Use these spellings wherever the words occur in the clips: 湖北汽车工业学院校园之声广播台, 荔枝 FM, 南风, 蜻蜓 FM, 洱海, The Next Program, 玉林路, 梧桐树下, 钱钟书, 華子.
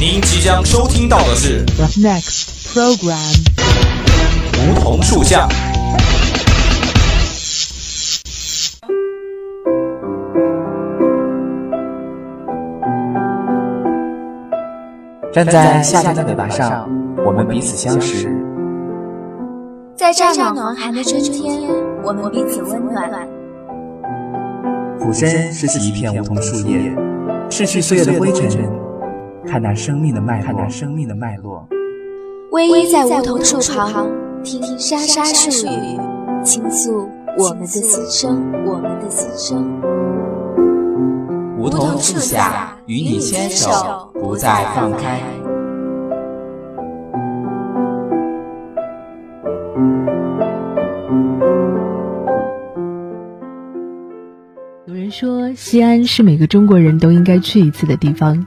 您即将收听到的是 The Next Program 梧桐树下。站在夏天的北巴上，我们彼此相识；在乍暖还寒的春天，我们彼此温暖。俯身拾起一片梧桐树叶，拭去岁月的灰尘，看那生命的脉络。偎依在梧桐树旁，听沙沙树语，倾诉我们的心声。梧桐树下，与你牵手，不再放开。说西安是每个中国人都应该去一次的地方，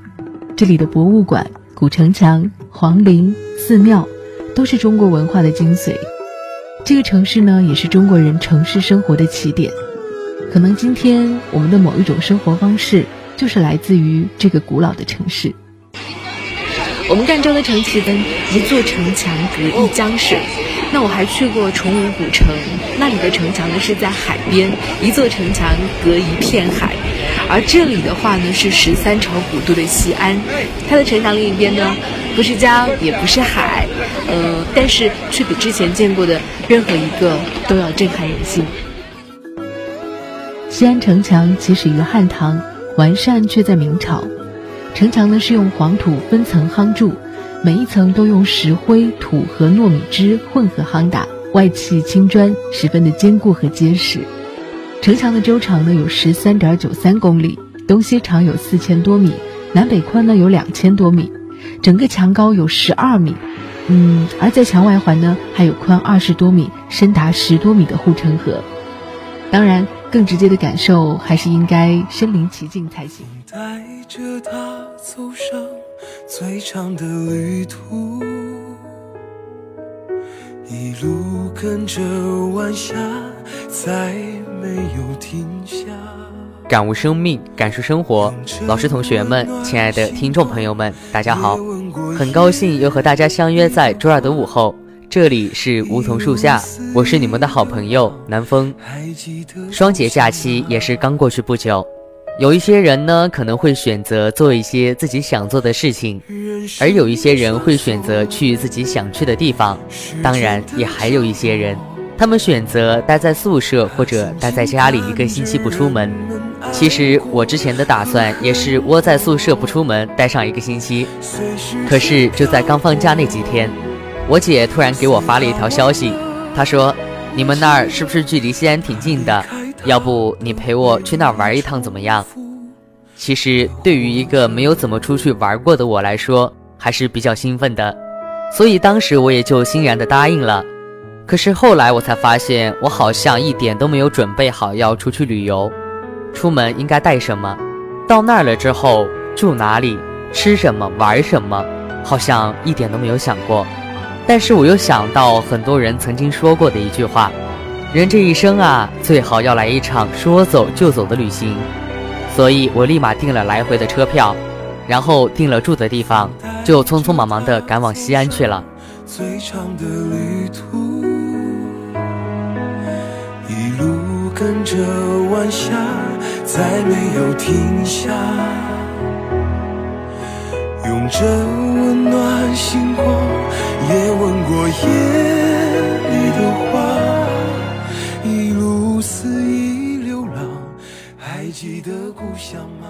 这里的博物馆、古城墙、皇陵、寺庙都是中国文化的精髓。这个城市呢，也是中国人城市生活的起点。可能今天我们的某一种生活方式就是来自于这个古老的城市。我们赣州的城旗灯，一座城墙隔一江水。那我还去过崇文古城，那里的城墙呢是在海边，一座城墙隔一片海。而这里的话呢是13朝古都的西安，它的城墙另一边呢不是江也不是海，但是却比之前见过的任何一个都要震撼人心。西安城墙起始于汉唐，完善却在明朝。城墙呢是用黄土分层夯筑，每一层都用石灰、土和糯米汁混合夯打，外砌青砖，十分的坚固和结实。城墙的周长呢有13.93公里，东西长有4000多米，南北宽呢有2000多米，整个墙高有12米。而在墙外环呢还有宽20多米、深达10多米的护城河。当然，更直接的感受还是应该身临其境才行。带着他走上最长的旅途，一路跟着晚霞，再没有停下。感悟生命，感受生活。老师、同学们，亲爱的听众朋友们，大家好！很高兴又和大家相约在周二的午后，这里是梧桐树下，我是你们的好朋友南风。双节假期也是刚过去不久。有一些人呢可能会选择做一些自己想做的事情，而有一些人会选择去自己想去的地方，当然也还有一些人，他们选择待在宿舍或者待在家里1个星期不出门。其实我之前的打算也是窝在宿舍不出门待上1个星期，可是就在刚放假那几天，我姐突然给我发了一条消息，她说你们那儿是不是距离西安挺近的，要不你陪我去那儿玩一趟怎么样？其实对于一个没有怎么出去玩过的我来说，还是比较兴奋的，所以当时我也就欣然地答应了。可是后来我才发现，我好像一点都没有准备好要出去旅游，出门应该带什么，到那儿了之后住哪里，吃什么玩什么，好像一点都没有想过。但是我又想到很多人曾经说过的一句话，人这一生啊，最好要来一场说走就走的旅行。所以我立马订了来回的车票，然后订了住的地方，就匆匆忙忙地赶往西安去了。最长的旅途，一路跟着晚霞，再没有停下，用这温暖星光，也吻过夜里的花。肆意流浪，还记得故乡吗？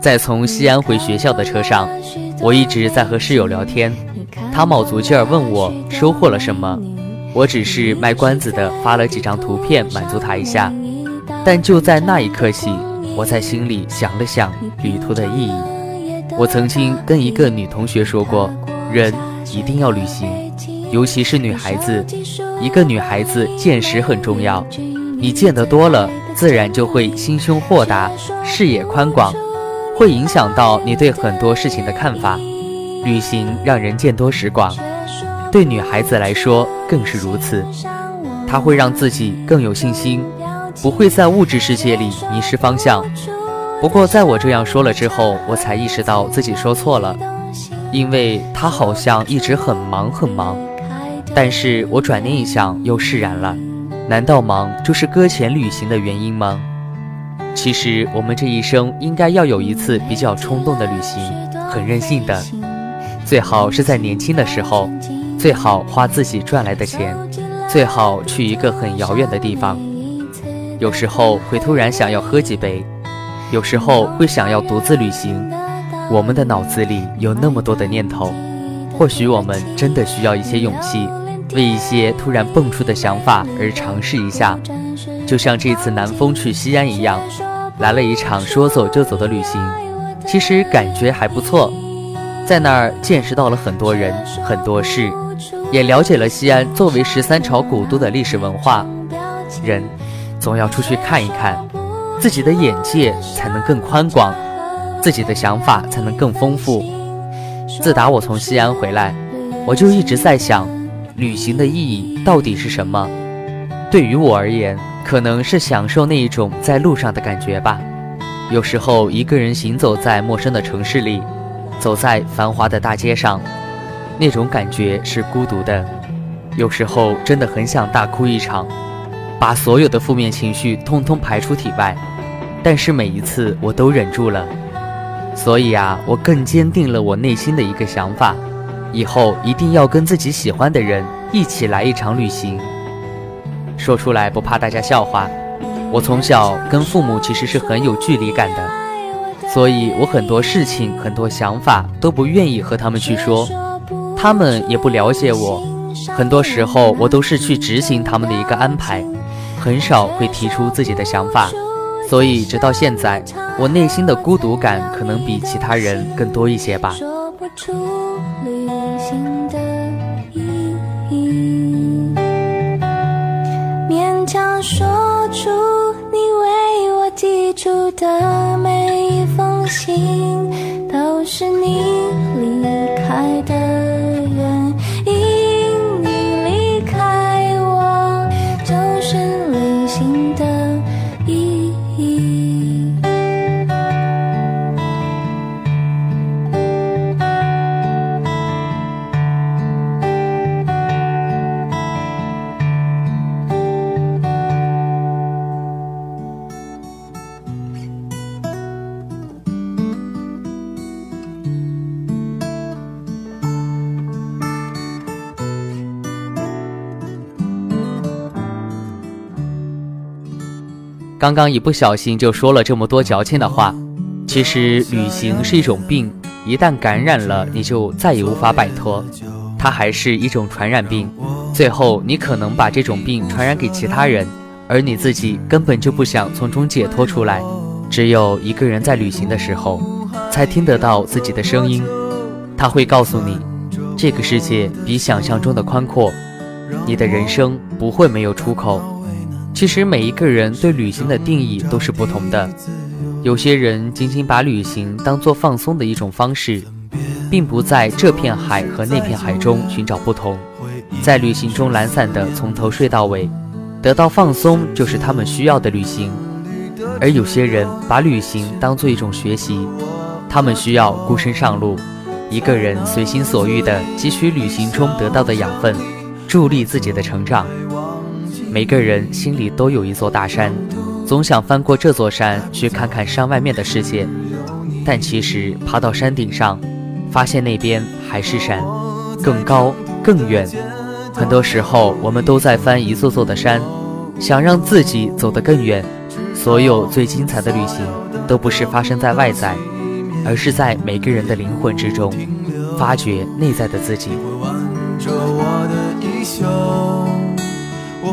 在从西安回学校的车上，我一直在和室友聊天，他卯足劲儿问我收获了什么，我只是卖关子的发了几张图片满足他一下。但就在那一刻起，我在心里想了想旅途的意义。我曾经跟一个女同学说过，人一定要旅行，尤其是女孩子，一个女孩子见识很重要，你见得多了，自然就会心胸豁达，视野宽广，会影响到你对很多事情的看法。旅行让人见多识广，对女孩子来说更是如此，她会让自己更有信心，不会在物质世界里迷失方向。不过在我这样说了之后，我才意识到自己说错了，因为她好像一直很忙很忙，但是我转念一想又释然了，难道忙就是搁浅旅行的原因吗？其实我们这一生应该要有一次比较冲动的旅行，很任性的，最好是在年轻的时候，最好花自己赚来的钱，最好去一个很遥远的地方。有时候会突然想要喝几杯，有时候会想要独自旅行，我们的脑子里有那么多的念头，或许我们真的需要一些勇气，为一些突然蹦出的想法而尝试一下。就像这次南风去西安一样，来了一场说走就走的旅行，其实感觉还不错，在那儿见识到了很多人很多事，也了解了西安作为13朝古都的历史文化。人总要出去看一看，自己的眼界才能更宽广，自己的想法才能更丰富。自打我从西安回来，我就一直在想，旅行的意义到底是什么？对于我而言，可能是享受那一种在路上的感觉吧。有时候一个人行走在陌生的城市里，走在繁华的大街上，那种感觉是孤独的。有时候真的很想大哭一场，把所有的负面情绪通通排出体外，但是每一次我都忍住了。所以啊，我更坚定了我内心的一个想法，以后一定要跟自己喜欢的人一起来一场旅行。说出来不怕大家笑话，我从小跟父母其实是很有距离感的，所以我很多事情很多想法都不愿意和他们去说，他们也不了解我，很多时候我都是去执行他们的一个安排，很少会提出自己的想法。所以直到现在，我内心的孤独感可能比其他人更多一些吧。说不出旅行的意义，勉强说出你为我寄出的每一封信，都是你离开的原因。你离开我，就是旅行的意义。刚刚一不小心就说了这么多矫情的话。其实旅行是一种病，一旦感染了你就再也无法摆脱，它还是一种传染病，最后你可能把这种病传染给其他人，而你自己根本就不想从中解脱出来。只有一个人在旅行的时候才听得到自己的声音，它会告诉你这个世界比想象中的宽阔，你的人生不会没有出口。其实每一个人对旅行的定义都是不同的，有些人仅仅把旅行当作放松的一种方式，并不在这片海和那片海中寻找不同，在旅行中懒散的从头睡到尾，得到放松就是他们需要的旅行。而有些人把旅行当作一种学习，他们需要孤身上路，一个人随心所欲地汲取旅行中得到的养分，助力自己的成长。每个人心里都有一座大山，总想翻过这座山去看看山外面的世界，但其实爬到山顶上，发现那边还是山，更高更远。很多时候我们都在翻一座座的山，想让自己走得更远。所有最精彩的旅行都不是发生在外在，而是在每个人的灵魂之中，发掘内在的自己。我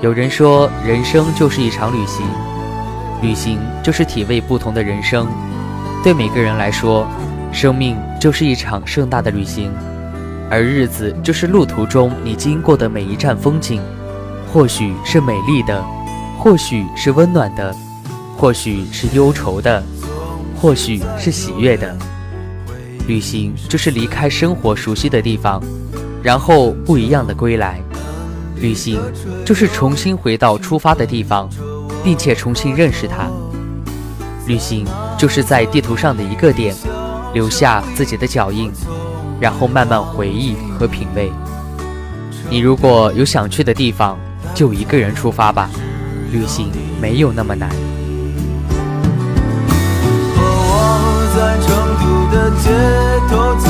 有人说，人生就是一场旅行，旅行就是体味不同的人生。对每个人来说，生命就是一场盛大的旅行，而日子就是路途中你经过的每一站风景，或许是美丽的，或许是温暖的，或许是忧愁的，或许是喜悦的。旅行就是离开生活熟悉的地方，然后不一样的归来。旅行就是重新回到出发的地方，并且重新认识它。旅行就是在地图上的一个点留下自己的脚印，然后慢慢回忆和品味。你如果有想去的地方，就一个人出发吧，旅行没有那么难。和我在成都的街头走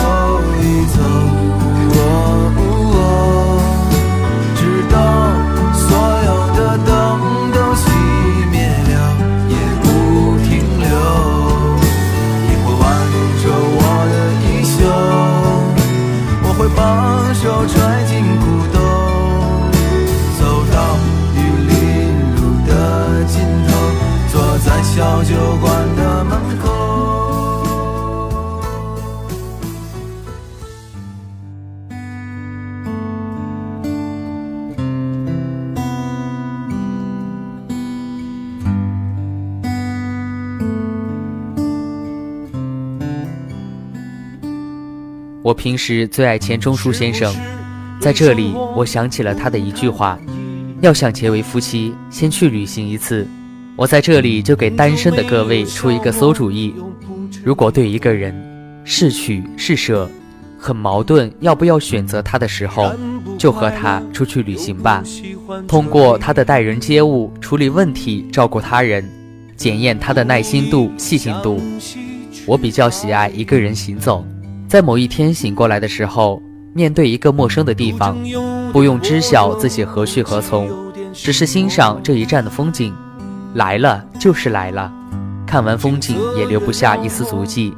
一走，直到所有的灯都熄灭了，也不停留。萤火挽着我的衣袖，我会把手揣进裤兜，走到玉林路的尽头，坐在小酒馆的门口。我平时最爱钱钟书先生，在这里我想起了他的一句话：要想结为夫妻，先去旅行一次。我在这里就给单身的各位出一个馊主意，如果对一个人是取是舍很矛盾，要不要选择他的时候，就和他出去旅行吧。通过他的待人接物、处理问题、照顾他人，检验他的耐心度、细心度。我比较喜爱一个人行走，在某一天醒过来的时候，面对一个陌生的地方，不用知晓自己何去何从，只是欣赏这一站的风景。来了就是来了，看完风景也留不下一丝足迹。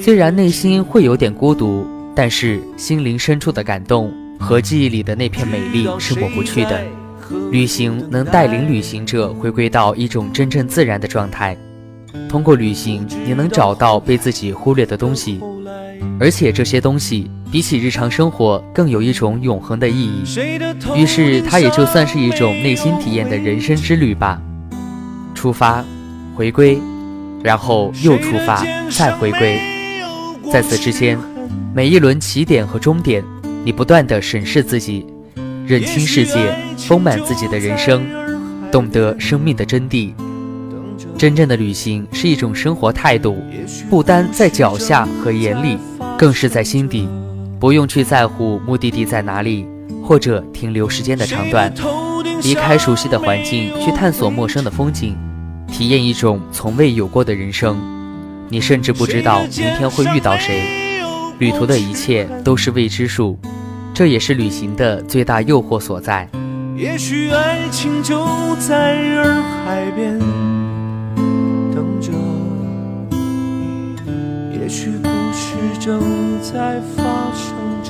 虽然内心会有点孤独，但是心灵深处的感动和记忆里的那片美丽是抹不去的。旅行能带领旅行者回归到一种真正自然的状态，通过旅行你能找到被自己忽略的东西，而且这些东西比起日常生活更有一种永恒的意义，于是它也就算是一种内心体验的人生之旅吧。出发，回归，然后又出发，再回归。在此之间，每一轮起点和终点，你不断地审视自己，认清世界，丰满自己的人生，懂得生命的真谛。真正的旅行是一种生活态度，不单在脚下和眼里，更是在心底。不用去在乎目的地在哪里，或者停留时间的长短，离开熟悉的环境，去探索陌生的风景，体验一种从未有过的人生。你甚至不知道明天会遇到谁，旅途的一切都是未知数，这也是旅行的最大诱惑所在。也许爱情就在洱海边着，也许故事正在发生着。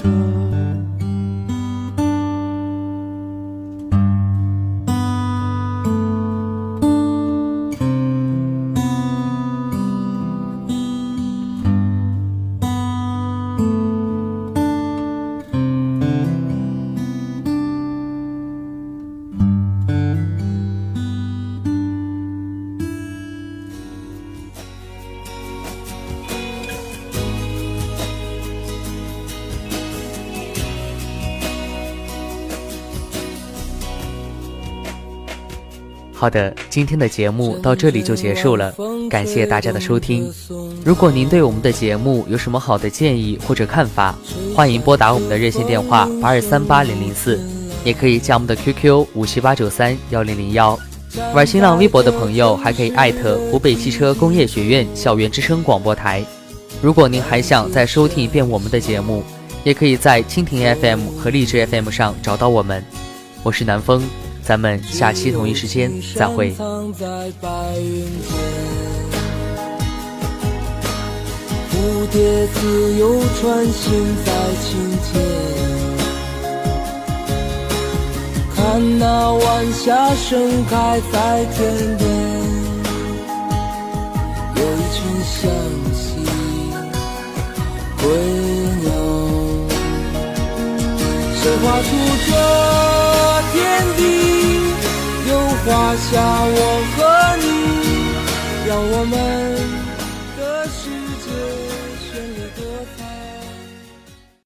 好的，今天的节目到这里就结束了，感谢大家的收听。如果您对我们的节目有什么好的建议或者看法，欢迎拨打我们的热线电话82380004，也可以加我们的 QQ 578931001。玩新浪微博的朋友还可以@湖北汽车工业学院校园之声广播台。如果您还想再收听一遍我们的节目，也可以在蜻蜓 FM 和荔枝 FM 上找到我们。我是南风，咱们下期同一时间再会。蝴蝶自由穿行在清涧，看看那晚霞盛开在天边，有一群向西归鸟，神话出这天地，又画下我和你，让我们